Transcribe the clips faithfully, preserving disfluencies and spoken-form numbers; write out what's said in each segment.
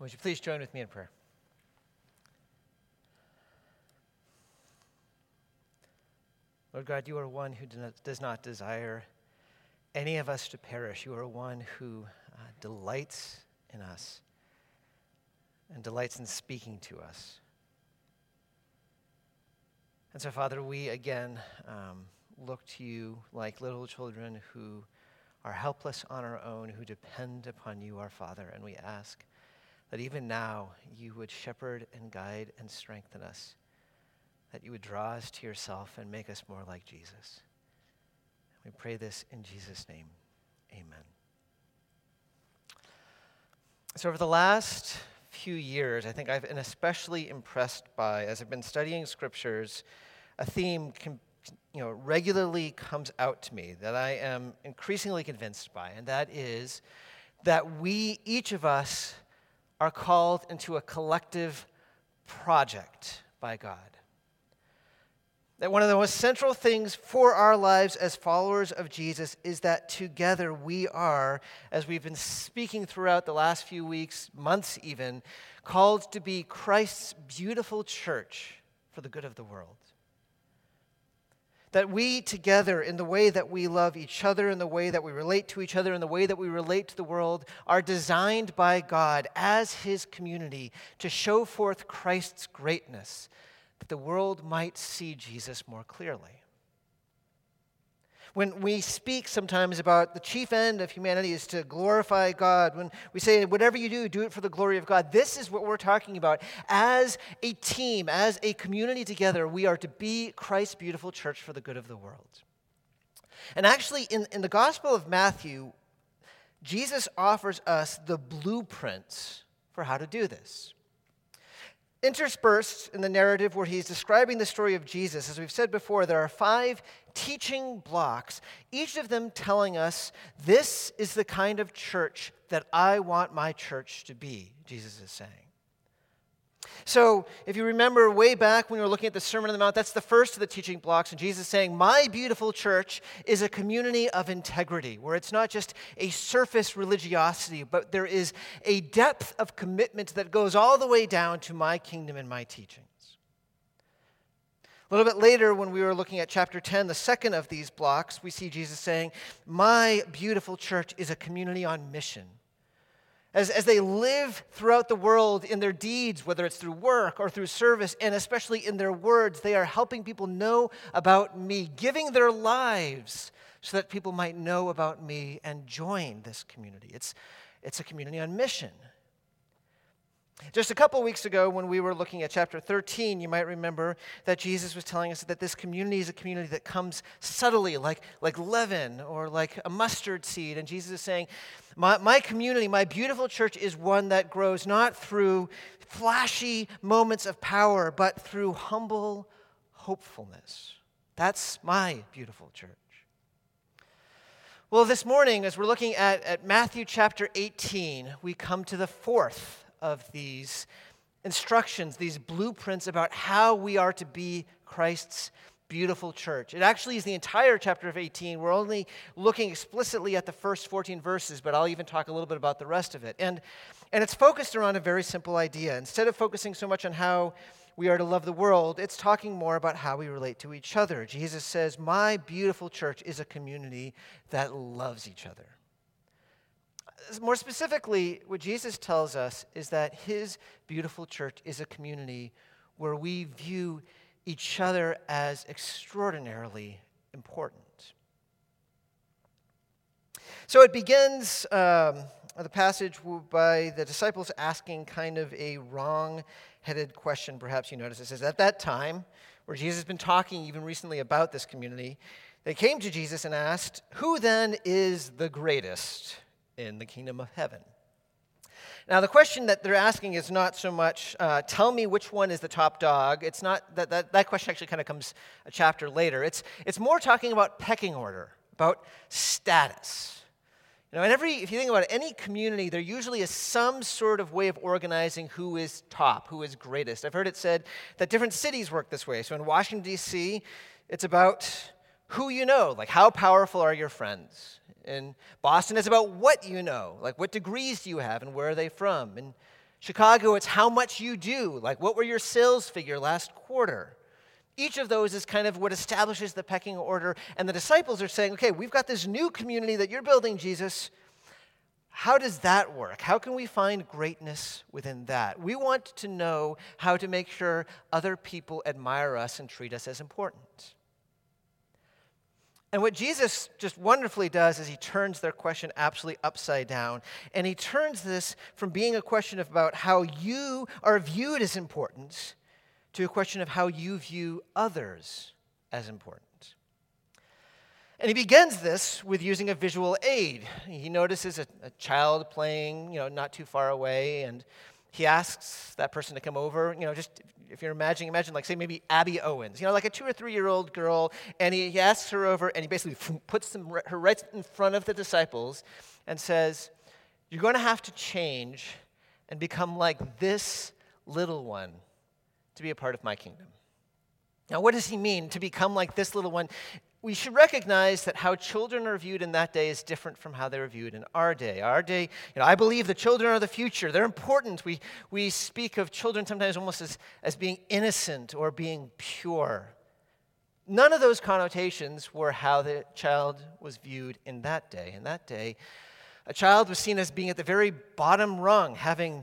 Would you please join with me in prayer? Lord God, you are one who does not desire any of us to perish. You are one who uh, delights in us and delights in speaking to us. And so, Father, we again um, look to you like little children who are helpless on our own, who depend upon you, our Father, and we ask that even now you would shepherd and guide and strengthen us, that you would draw us to yourself and make us more like Jesus. And we pray this in Jesus' name, amen. So over the last few years, I think I've been especially impressed by, as I've been studying scriptures, a theme com- you know, regularly comes out to me that I am increasingly convinced by, and that is that we, each of us, are called into a collective project by God. That one of the most central things for our lives as followers of Jesus is that together we are, as we've been speaking throughout the last few weeks, months even, called to be Christ's beautiful church for the good of the world. That we together, in the way that we love each other, in the way that we relate to each other, in the way that we relate to the world, are designed by God as his community to show forth Christ's greatness, that the world might see Jesus more clearly. When we speak sometimes about the chief end of humanity is to glorify God, when we say, whatever you do, do it for the glory of God, this is what we're talking about. As a team, as a community together, we are to be Christ's beautiful church for the good of the world. And actually, in, in the Gospel of Matthew, Jesus offers us the blueprints for how to do this. Interspersed in the narrative where he's describing the story of Jesus, as we've said before, there are five teaching blocks, each of them telling us, this is the kind of church that I want my church to be, Jesus is saying. So, if you remember way back when we were looking at the Sermon on the Mount, that's the first of the teaching blocks, and Jesus is saying, my beautiful church is a community of integrity, where it's not just a surface religiosity, but there is a depth of commitment that goes all the way down to my kingdom and my teachings. A little bit later, when we were looking at chapter ten, the second of these blocks, we see Jesus saying, my beautiful church is a community on mission. As, as they live throughout the world in their deeds, whether it's through work or through service, and especially in their words, they are helping people know about me, giving their lives so that people might know about me and join this community. It's, it's a community on mission. Just a couple weeks ago when we were looking at chapter thirteen, you might remember that Jesus was telling us that this community is a community that comes subtly, like, like leaven or like a mustard seed. And Jesus is saying, my, my community, my beautiful church is one that grows not through flashy moments of power, but through humble hopefulness. That's my beautiful church. Well, this morning, as we're looking at, at Matthew chapter eighteen, we come to the fourth of these instructions, these blueprints about how we are to be Christ's beautiful church. It actually is the entire chapter of eighteen. We're only looking explicitly at the first fourteen verses, but I'll even talk a little bit about the rest of it. And, and it's focused around a very simple idea. Instead of focusing so much on how we are to love the world, it's talking more about how we relate to each other. Jesus says, my beautiful church is a community that loves each other. More specifically, what Jesus tells us is that his beautiful church is a community where we view each other as extraordinarily important. So it begins, um, the passage, by the disciples asking kind of a wrong-headed question. Perhaps you notice it says, at that time, where Jesus has been talking even recently about this community, they came to Jesus and asked, who then is the greatest in the kingdom of heaven? Now, the question that they're asking is not so much, uh, tell me which one is the top dog. It's not, that that, that question actually kind of comes a chapter later. It's it's more talking about pecking order, about status. You know, and every, if you think about it, any community, there usually is some sort of way of organizing who is top, who is greatest. I've heard it said that different cities work this way. So in Washington, D C, it's about who you know, like how powerful are your friends? In Boston, it's about what you know, like what degrees do you have and where are they from? In Chicago, it's how much you do, like what were your sales figure last quarter? Each of those is kind of what establishes the pecking order, and the disciples are saying, okay, we've got this new community that you're building, Jesus. How does that work? How can we find greatness within that? We want to know how to make sure other people admire us and treat us as important. And what Jesus just wonderfully does is he turns their question absolutely upside down, and he turns this from being a question about how you are viewed as important to a question of how you view others as important. And he begins this with using a visual aid. He notices a, a child playing, you know, not too far away, and he asks that person to come over. You know, just if you're imagining, imagine like, say, maybe Abby Owens, you know, like a two or three-year-old girl, and he, he asks her over, and he basically puts them, her right in front of the disciples and says, you're going to have to change and become like this little one to be a part of my kingdom. Now, what does he mean, to become like this little one? We should recognize that how children are viewed in that day is different from how they were viewed in our day. Our day, you know, I believe the children are the future. They're important. We we speak of children sometimes almost as, as being innocent or being pure. None of those connotations were how the child was viewed in that day. In that day, a child was seen as being at the very bottom rung, having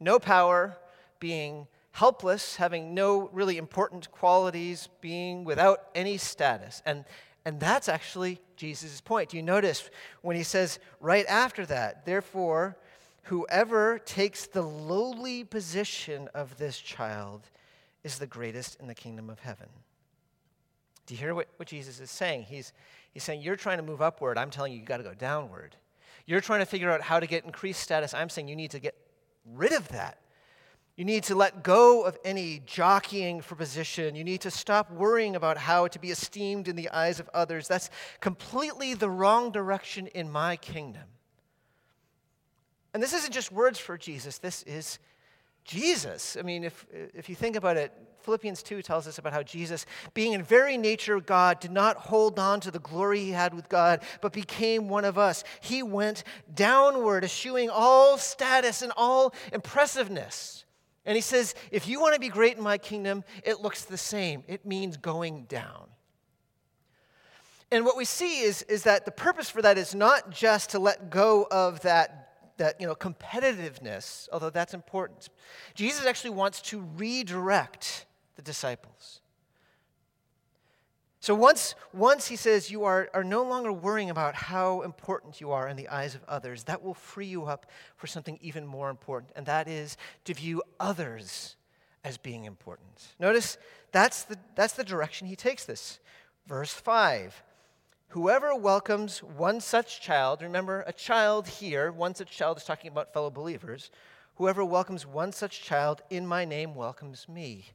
no power, being helpless, having no really important qualities, being without any status. And and that's actually Jesus' point. Do you notice when he says right after that, therefore, whoever takes the lowly position of this child is the greatest in the kingdom of heaven. Do you hear what, what Jesus is saying? He's he's saying, you're trying to move upward. I'm telling you, you got to go downward. You're trying to figure out how to get increased status. I'm saying you need to get rid of that. You need to let go of any jockeying for position. You need to stop worrying about how to be esteemed in the eyes of others. That's completely the wrong direction in my kingdom. And this isn't just words for Jesus. This is Jesus. I mean, if if you think about it, Philippians two tells us about how Jesus, being in very nature God, did not hold on to the glory he had with God, but became one of us. He went downward, eschewing all status and all impressiveness. And he says, if you want to be great in my kingdom, it looks the same. It means going down. And what we see is, is that the purpose for that is not just to let go of that, that you know, competitiveness, although that's important. Jesus actually wants to redirect the disciples. So once, once he says you are, are no longer worrying about how important you are in the eyes of others, that will free you up for something even more important, and that is to view others as being important. Notice that's the, that's the direction he takes this. Verse five, whoever welcomes one such child, remember a child here, one such child is talking about fellow believers, whoever welcomes one such child in my name welcomes me.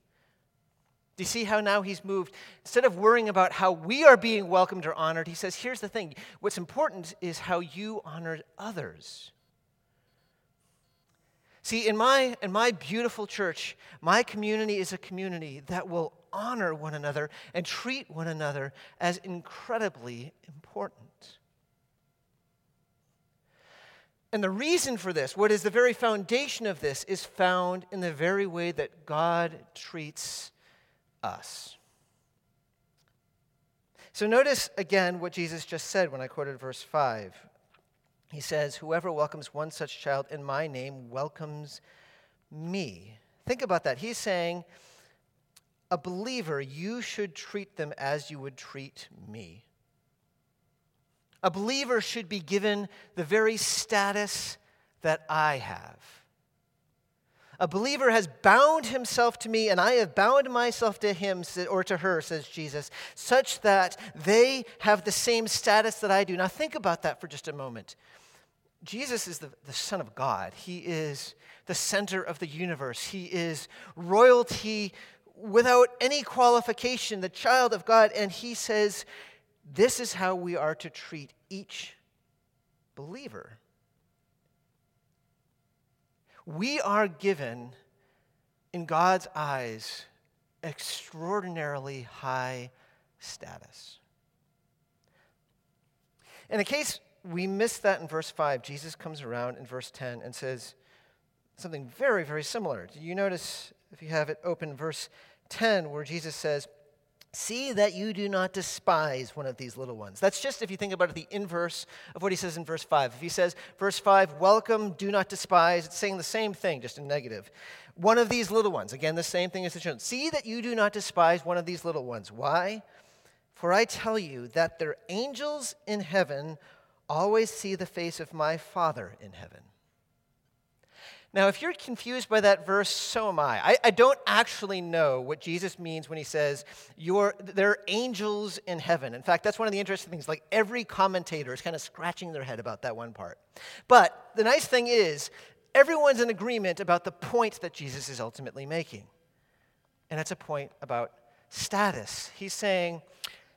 Do you see how now he's moved? Instead of worrying about how we are being welcomed or honored, he says, here's the thing. What's important is how you honored others. See, in my, in my beautiful church, my community is a community that will honor one another and treat one another as incredibly important. And the reason for this, what is the very foundation of this, is found in the very way that God treats us. So notice again what Jesus just said when I quoted verse five. He says, whoever welcomes one such child in my name welcomes me. Think about that. He's saying, a believer, you should treat them as you would treat me. A believer should be given the very status that I have. A believer has bound himself to me, and I have bound myself to him or to her, says Jesus, such that they have the same status that I do. Now think about that for just a moment. Jesus is the, the Son of God. He is the center of the universe. He is royalty without any qualification, the child of God. And he says, this is how we are to treat each believer. We are given, in God's eyes, extraordinarily high status. And in case we miss that in verse five, Jesus comes around in verse ten and says, something very, very similar. Do you notice, if you have it open, verse ten, where Jesus says, "See that you do not despise one of these little ones." That's just, if you think about it, the inverse of what he says in verse five. If he says, verse five, "Welcome, do not despise," it's saying the same thing, just in negative. One of these little ones, again, the same thing as the children. "See that you do not despise one of these little ones." Why? "For I tell you that their angels in heaven always see the face of my Father in heaven." Now, if you're confused by that verse, so am I. I, I don't actually know what Jesus means when he says, "You're, there are angels in heaven." In fact, that's one of the interesting things. Like, every commentator is kind of scratching their head about that one part. But the nice thing is, everyone's in agreement about the point that Jesus is ultimately making. And that's a point about status. He's saying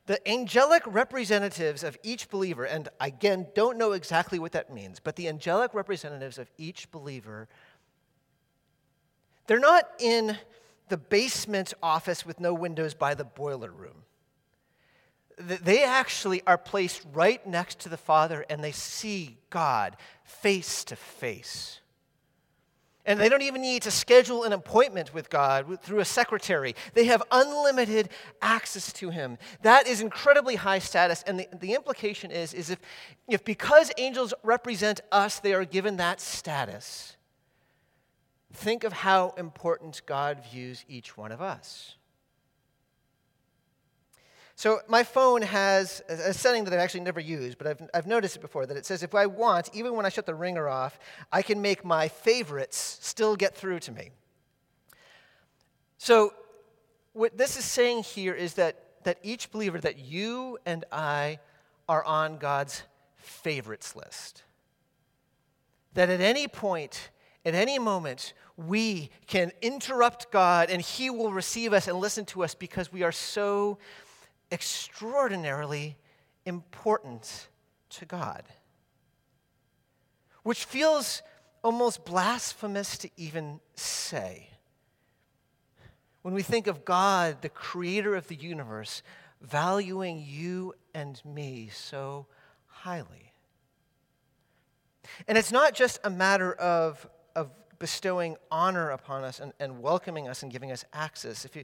the angelic representatives of each believer, and again, don't know exactly what that means, but the angelic representatives of each believer, they're not in the basement office with no windows by the boiler room. They actually are placed right next to the Father, and they see God face to face. And they don't even need to schedule an appointment with God through a secretary. They have unlimited access to him. That is incredibly high status. And the, the implication is, is if, if because angels represent us, they are given that status, think of how important God views each one of us. So my phone has a setting that I've actually never used, but I've, I've noticed it before, that it says if I want, even when I shut the ringer off, I can make my favorites still get through to me. So what this is saying here is that, that each believer, that you and I are on God's favorites list. That at any point, at any moment, we can interrupt God and he will receive us and listen to us because we are so extraordinarily important to God, which feels almost blasphemous to even say. When we think of God, the creator of the universe, valuing you and me so highly. And it's not just a matter of, of bestowing honor upon us and, and welcoming us and giving us access. If you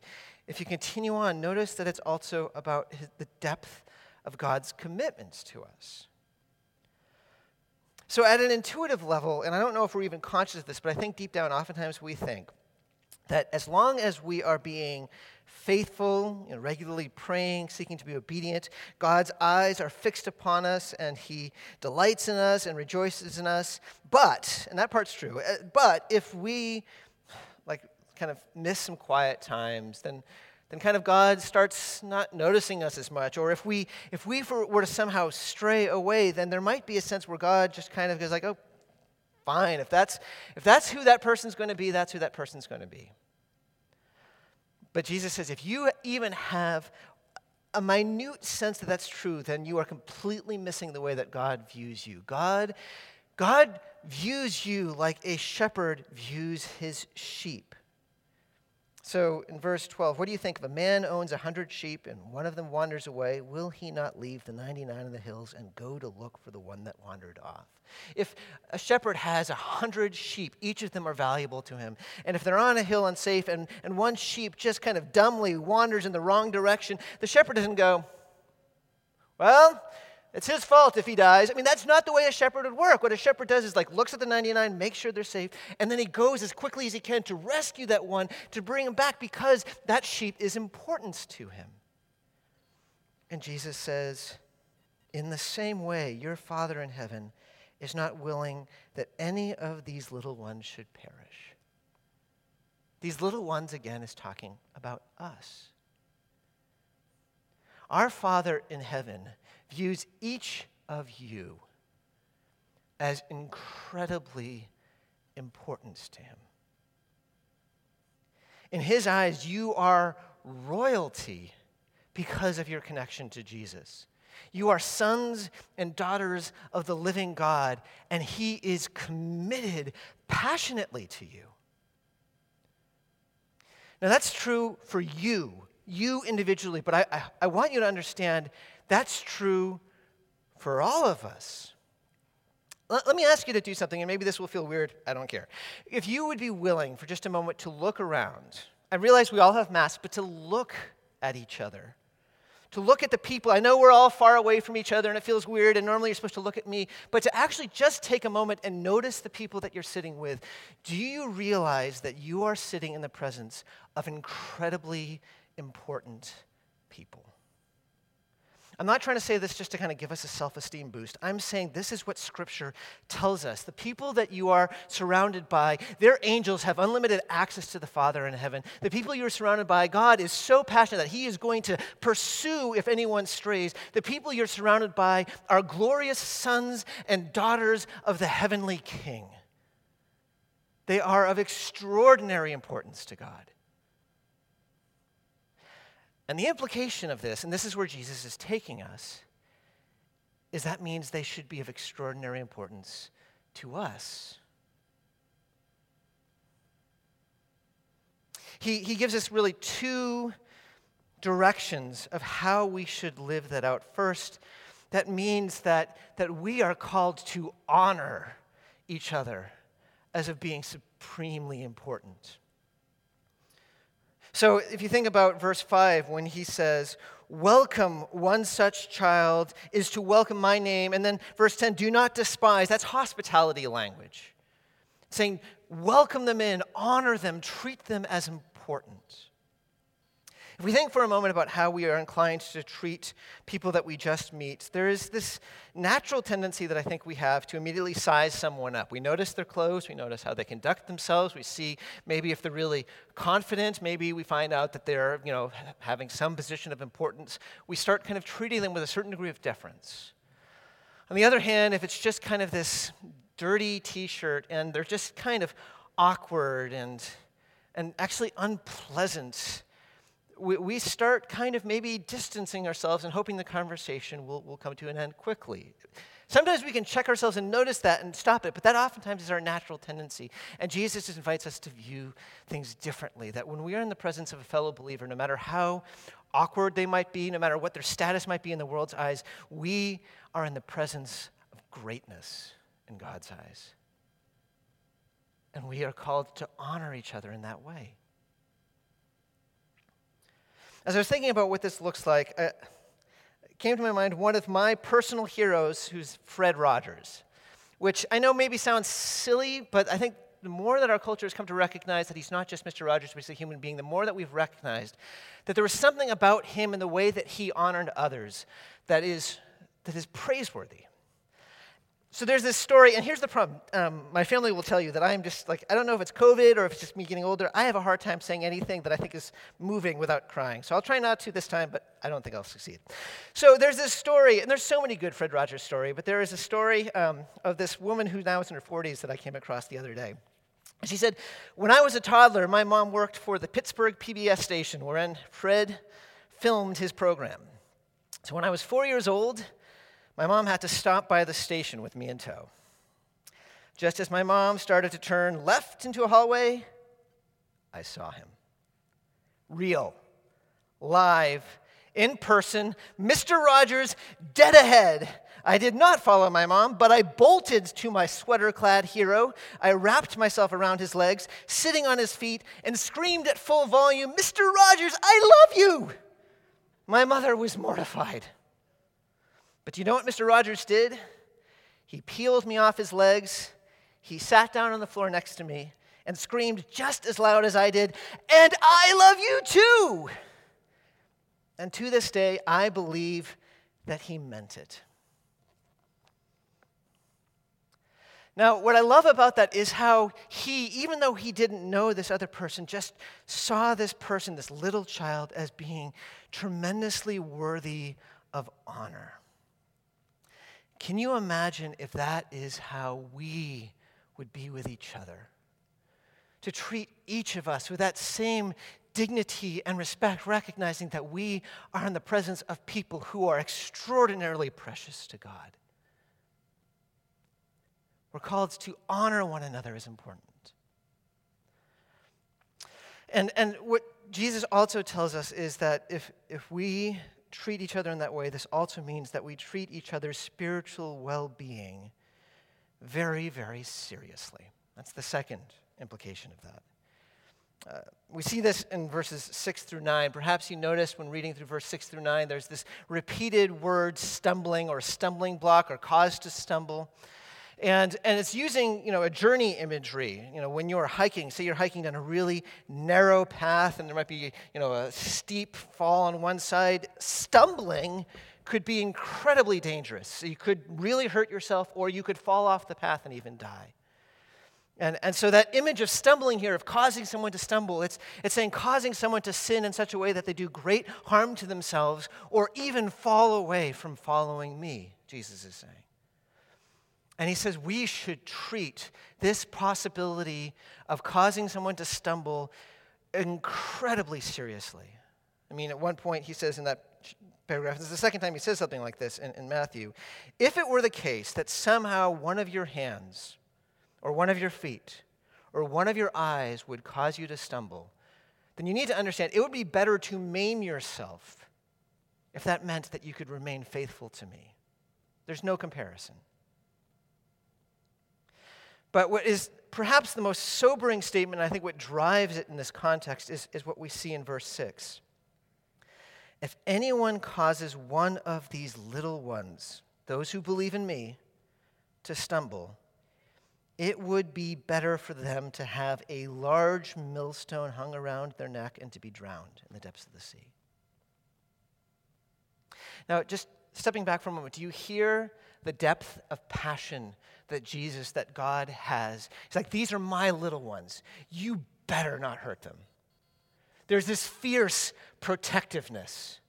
if you continue on, notice that it's also about his, the depth of God's commitments to us. So at an intuitive level, and I don't know if we're even conscious of this, but I think deep down oftentimes we think that as long as we are being faithful, you know, regularly praying, seeking to be obedient, God's eyes are fixed upon us and he delights in us and rejoices in us. But, and that part's true, but if we like kind of miss some quiet times, then then kind of God starts not noticing us as much. Or if we if we were to somehow stray away, then there might be a sense where God just kind of goes like, "Oh, fine, if that's if that's who that person's going to be, that's who that person's going to be." But Jesus says, if you even have a minute sense that that's true, then you are completely missing the way that God views you. God, God views you like a shepherd views his sheep. So in verse twelve, what do you think? If a man owns a hundred sheep and one of them wanders away, will he not leave the ninety-nine in the hills and go to look for the one that wandered off? If a shepherd has a hundred sheep, each of them are valuable to him. And if they're on a hill unsafe and, and one sheep just kind of dumbly wanders in the wrong direction, the shepherd doesn't go, "Well, it's his fault if he dies." I mean, that's not the way a shepherd would work. What a shepherd does is like looks at the ninety-nine, makes sure they're safe, and then he goes as quickly as he can to rescue that one, to bring him back because that sheep is important to him. And Jesus says, in the same way, your Father in heaven is not willing that any of these little ones should perish. These little ones, again, is talking about us. Our Father in heaven views each of you as incredibly important to him. In his eyes, you are royalty because of your connection to Jesus. You are sons and daughters of the living God, and he is committed passionately to you. Now, that's true for you, you individually, but I, I, I want you to understand that's true for all of us. Let me ask you to do something, and maybe this will feel weird. I don't care. If you would be willing for just a moment to look around, I realize we all have masks, but to look at each other, to look at the people. I know we're all far away from each other, and it feels weird, and normally you're supposed to look at me, but to actually just take a moment and notice the people that you're sitting with. Do you realize that you are sitting in the presence of incredibly important people? I'm not trying to say this just to kind of give us a self-esteem boost. I'm saying this is what Scripture tells us. The people that you are surrounded by, their angels have unlimited access to the Father in heaven. The people you are surrounded by, God is so passionate that He is going to pursue if anyone strays. The people you're surrounded by are glorious sons and daughters of the heavenly King. They are of extraordinary importance to God. And the implication of this, and this is where Jesus is taking us, is that means they should be of extraordinary importance to us. He, he gives us really two directions of how we should live that out. First, that means that, that we are called to honor each other as of being supremely important. So if you think about verse five, when he says, welcome one such child is to welcome my name. And then verse ten, do not despise. That's hospitality language. Saying, welcome them in, honor them, treat them as important. If we think for a moment about how we are inclined to treat people that we just meet, there is this natural tendency that I think we have to immediately size someone up. We notice their clothes, we notice how they conduct themselves, we see maybe if they're really confident, maybe we find out that they're, you know, having some position of importance. We start kind of treating them with a certain degree of deference. On the other hand, if it's just kind of this dirty t-shirt and they're just kind of awkward and and actually unpleasant, we we start kind of maybe distancing ourselves and hoping the conversation will will come to an end quickly. Sometimes we can check ourselves and notice that and stop it, but that oftentimes is our natural tendency. And Jesus just invites us to view things differently, that when we are in the presence of a fellow believer, no matter how awkward they might be, no matter what their status might be in the world's eyes, we are in the presence of greatness in God's eyes. And we are called to honor each other in that way. As I was thinking about what this looks like, uh, it came to my mind one of my personal heroes, who's Fred Rogers, which I know maybe sounds silly, but I think the more that our culture has come to recognize that he's not just Mister Rogers, but he's a human being, the more that we've recognized that there was something about him and the way that he honored others that is that is praiseworthy. So there's this story, and here's the problem. Um, my family will tell you that I'm just like, I don't know if it's COVID or if it's just me getting older. I have a hard time saying anything that I think is moving without crying. So I'll try not to this time, but I don't think I'll succeed. So there's this story, and there's so many good Fred Rogers stories, but there is a story um, of this woman who now is in her forties that I came across the other day. She said, when I was a toddler, my mom worked for the Pittsburgh P B S station wherein Fred filmed his program. So when I was four years old, my mom had to stop by the station with me in tow. Just as my mom started to turn left into a hallway, I saw him. Real, live, in person, Mister Rogers dead ahead. I did not follow my mom, but I bolted to my sweater-clad hero. I wrapped myself around his legs, sitting on his feet, and screamed at full volume, Mister Rogers, I love you! My mother was mortified. But do you know what Mister Rogers did? He peeled me off his legs, he sat down on the floor next to me, and screamed just as loud as I did, and I love you too! And to this day, I believe that he meant it. Now, what I love about that is how he, even though he didn't know this other person, just saw this person, this little child, as being tremendously worthy of honor. Can you imagine if that is how we would be with each other? To treat each of us with that same dignity and respect, recognizing that we are in the presence of people who are extraordinarily precious to God. We're called to honor one another as important. And, and what Jesus also tells us is that if, if we treat each other in that way, this also means that we treat each other's spiritual well-being very, very seriously. That's the second implication of that. Uh, we see this in verses six through nine. Perhaps you noticed when reading through verse six through nine, there's this repeated word stumbling or stumbling block or cause to stumble. And and it's using, you know, a journey imagery. You know, when you're hiking, say you're hiking down a really narrow path and there might be, you know, a steep fall on one side, stumbling could be incredibly dangerous. So you could really hurt yourself, or you could fall off the path and even die. And and so that image of stumbling here, of causing someone to stumble, it's it's saying causing someone to sin in such a way that they do great harm to themselves or even fall away from following me, Jesus is saying. And he says we should treat this possibility of causing someone to stumble incredibly seriously. I mean, at one point he says in that paragraph, this is the second time he says something like this in, in Matthew, if it were the case that somehow one of your hands or one of your feet or one of your eyes would cause you to stumble, then you need to understand it would be better to maim yourself if that meant that you could remain faithful to me. There's no comparison. But what is perhaps the most sobering statement, I think what drives it in this context, is, is what we see in verse six. If anyone causes one of these little ones, those who believe in me, to stumble, it would be better for them to have a large millstone hung around their neck and to be drowned in the depths of the sea. Now, just stepping back for a moment, do you hear the depth of passion that Jesus, that God has? It's like, these are my little ones. You better not hurt them. There's this fierce protectiveness.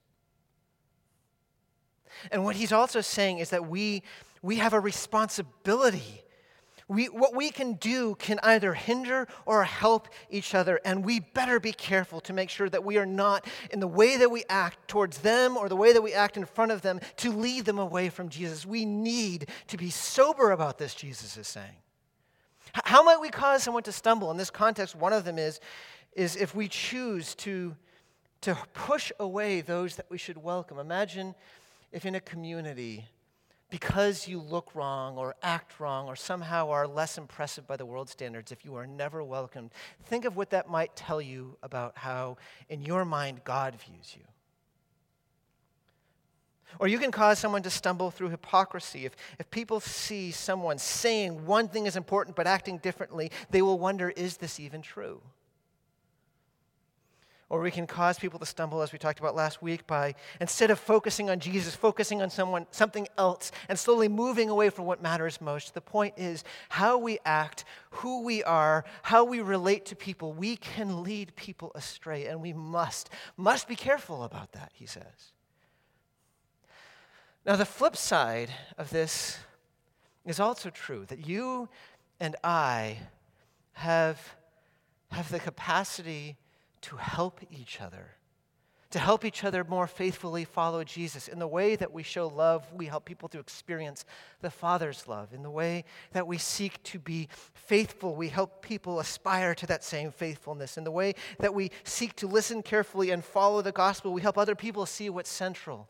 And what he's also saying is that we, we have a responsibility. We, what we can do can either hinder or help each other, and we better be careful to make sure that we are not, in the way that we act towards them or the way that we act in front of them, to lead them away from Jesus. We need to be sober about this, Jesus is saying. H- how might we cause someone to stumble? In this context, one of them is, is if we choose to, to push away those that we should welcome. Imagine if in a community, because you look wrong or act wrong or somehow are less impressive by the world standards, if you are never welcomed, think of what that might tell you about how, in your mind, God views you. Or you can cause someone to stumble through hypocrisy. If, if people see someone saying one thing is important but acting differently, they will wonder, is this even true? Or we can cause people to stumble, as we talked about last week, by, instead of focusing on Jesus, focusing on someone, something else, and slowly moving away from what matters most. The point is, how we act, who we are, how we relate to people, we can lead people astray, and we must, must be careful about that, he says. Now, the flip side of this is also true, that you and I have, have the capacity to help each other, to help each other more faithfully follow Jesus. In the way that we show love, we help people to experience the Father's love. In the way that we seek to be faithful, we help people aspire to that same faithfulness. In the way that we seek to listen carefully and follow the gospel, we help other people see what's central.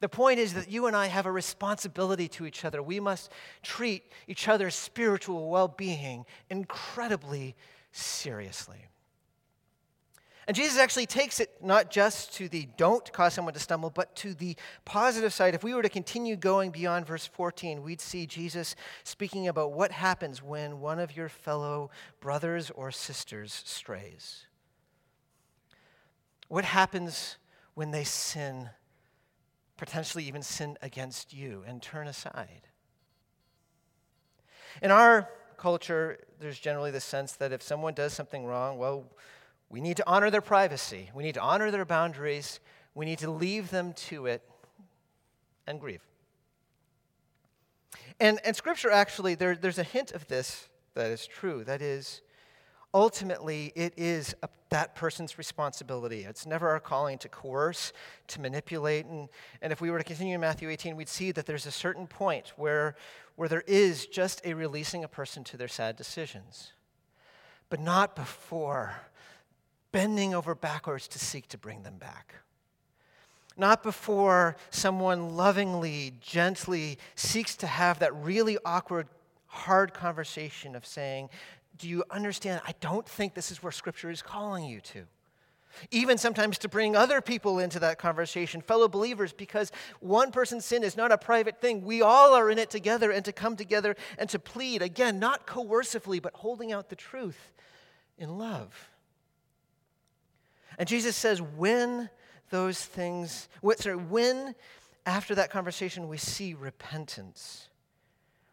The point is that you and I have a responsibility to each other. We must treat each other's spiritual well-being incredibly seriously. And Jesus actually takes it not just to the don't cause someone to stumble, but to the positive side. If we were to continue going beyond verse fourteen, we'd see Jesus speaking about what happens when one of your fellow brothers or sisters strays. What happens when they sin, potentially even sin against you, and turn aside? In our culture, there's generally the sense that if someone does something wrong, well, we need to honor their privacy. We need to honor their boundaries. We need to leave them to it and grieve. And, and Scripture, actually, there, there's a hint of this that is true. That is, ultimately, it is a, that person's responsibility. It's never our calling to coerce, to manipulate. And, and if we were to continue in Matthew eighteen, we'd see that there's a certain point where, where there is just a releasing a person to their sad decisions. But not before bending over backwards to seek to bring them back. Not before someone lovingly, gently seeks to have that really awkward hard conversation of saying, do you understand? I don't think this is where Scripture is calling you to. Even sometimes to bring other people into that conversation, fellow believers, because one person's sin is not a private thing. We all are in it together, and to come together and to plead, again, not coercively, but holding out the truth in love. And Jesus says, when those things, what, sorry, when after that conversation we see repentance,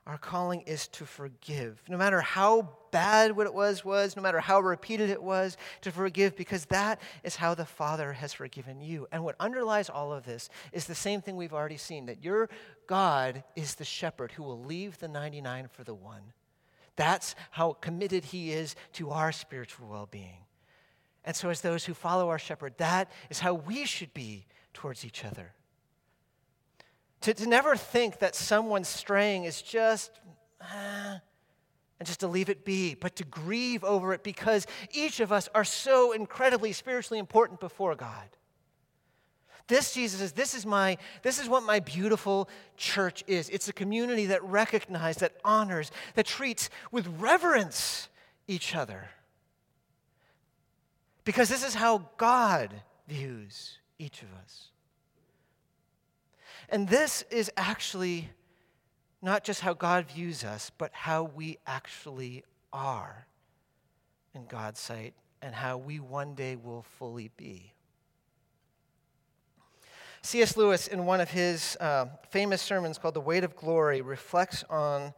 our calling is to forgive, no matter how bad what it was was, no matter how repeated it was, to forgive, because that is how the Father has forgiven you. And what underlies all of this is the same thing we've already seen, that your God is the shepherd who will leave the ninety-nine for the one. That's how committed he is to our spiritual well-being. And so as those who follow our shepherd, that is how we should be towards each other. To, to never think that someone straying is just, ah, and just to leave it be, but to grieve over it because each of us are so incredibly spiritually important before God. This, Jesus says, this is my, this is what my beautiful church is. It's a community that recognizes, that honors, that treats with reverence each other. Because this is how God views each of us. And this is actually not just how God views us, but how we actually are in God's sight and how we one day will fully be. C S Lewis, in one of his uh, famous sermons called The Weight of Glory, reflects on,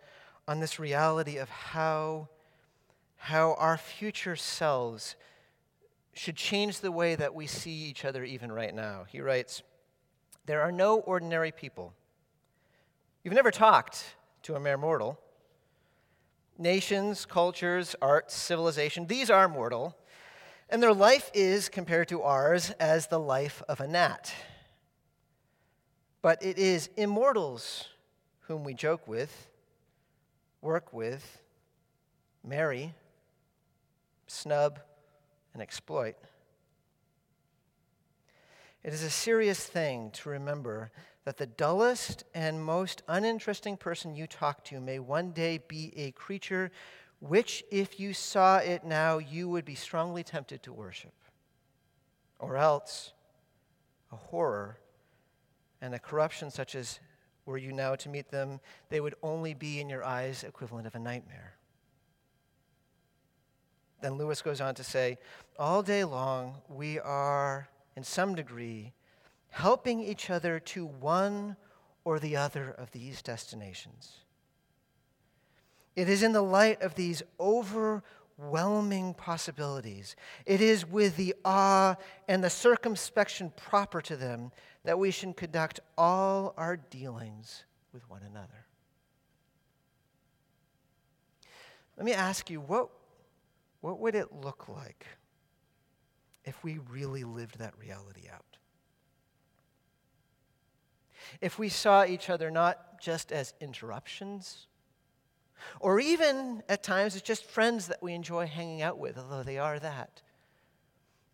on this reality of how, how our future selves should change the way that we see each other even right now. He writes, there are no ordinary people. You've never talked to a mere mortal. Nations, cultures, arts, civilization, these are mortal, and their life is, compared to ours, as the life of a gnat. But it is immortals whom we joke with, work with, marry, snub, and exploit. It is a serious thing to remember that the dullest and most uninteresting person you talk to may one day be a creature which, if you saw it now, you would be strongly tempted to worship, or else a horror and a corruption such as were you now to meet them, they would only be in your eyes equivalent of a nightmare. Then Lewis goes on to say, all day long we are, in some degree, helping each other to one or the other of these destinations. It is in the light of these overwhelming possibilities, it is with the awe and the circumspection proper to them that we should conduct all our dealings with one another. Let me ask you, what, what would it look like if we really lived that reality out? If we saw each other not just as interruptions, or even at times as just friends that we enjoy hanging out with, although they are that,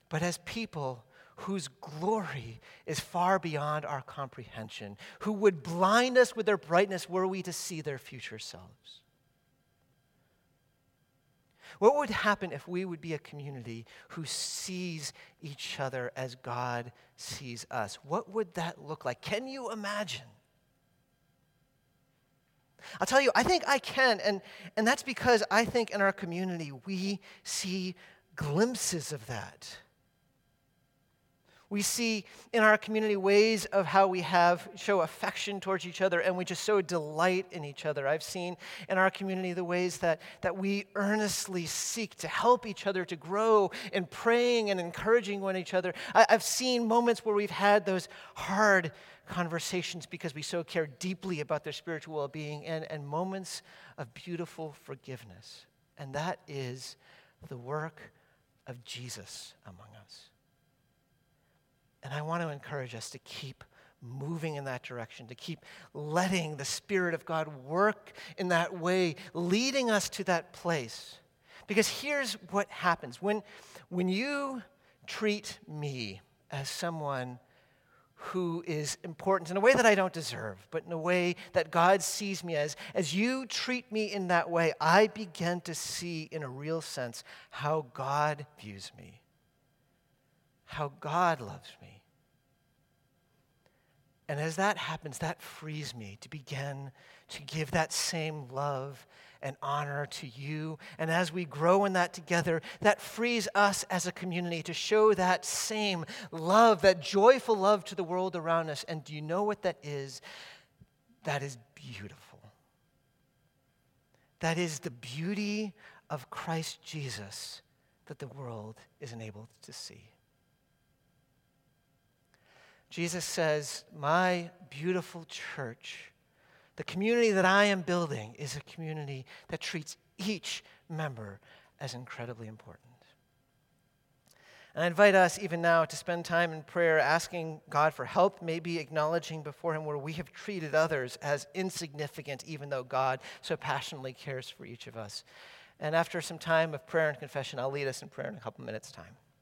but as people whose glory is far beyond our comprehension, who would blind us with their brightness were we to see their future selves. What would happen if we would be a community who sees each other as God sees us? What would that look like? Can you imagine? I'll tell you, I think I can, and, and that's because I think in our community we see glimpses of that. We see in our community ways of how we have show affection towards each other, and we just so delight in each other. I've seen in our community the ways that, that we earnestly seek to help each other to grow in praying and encouraging one another. I, I've seen moments where we've had those hard conversations because we so care deeply about their spiritual well-being, and, and moments of beautiful forgiveness. And that is the work of Jesus among us. And I want to encourage us to keep moving in that direction, to keep letting the Spirit of God work in that way, leading us to that place. Because here's what happens. When, when you treat me as someone who is important in a way that I don't deserve, but in a way that God sees me as. As you treat me in that way, I begin to see in a real sense how God views me, how God loves me. And as that happens, that frees me to begin to give that same love and honor to you. And as we grow in that together, that frees us as a community to show that same love, that joyful love to the world around us. And do you know what that is? That is beautiful. That is the beauty of Christ Jesus that the world isn't able to see. Jesus says, my beautiful church, the community that I am building, is a community that treats each member as incredibly important. And I invite us even now to spend time in prayer asking God for help, maybe acknowledging before him where we have treated others as insignificant, even though God so passionately cares for each of us. And after some time of prayer and confession, I'll lead us in prayer in a couple minutes' time.